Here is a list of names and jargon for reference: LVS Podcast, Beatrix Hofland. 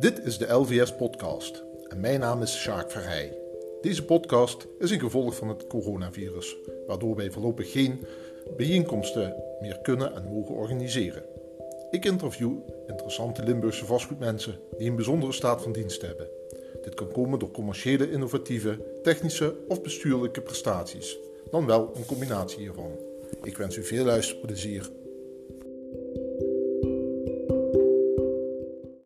Dit is de LVS Podcast en mijn naam is Sjaak Verheij. Deze podcast is een gevolg van het coronavirus, waardoor wij voorlopig geen bijeenkomsten meer kunnen en mogen organiseren. Ik interview interessante Limburgse vastgoedmensen die een bijzondere staat van dienst hebben. Dit kan komen door commerciële, innovatieve, technische of bestuurlijke prestaties, dan wel een combinatie hiervan. Ik wens u veel luisterplezier.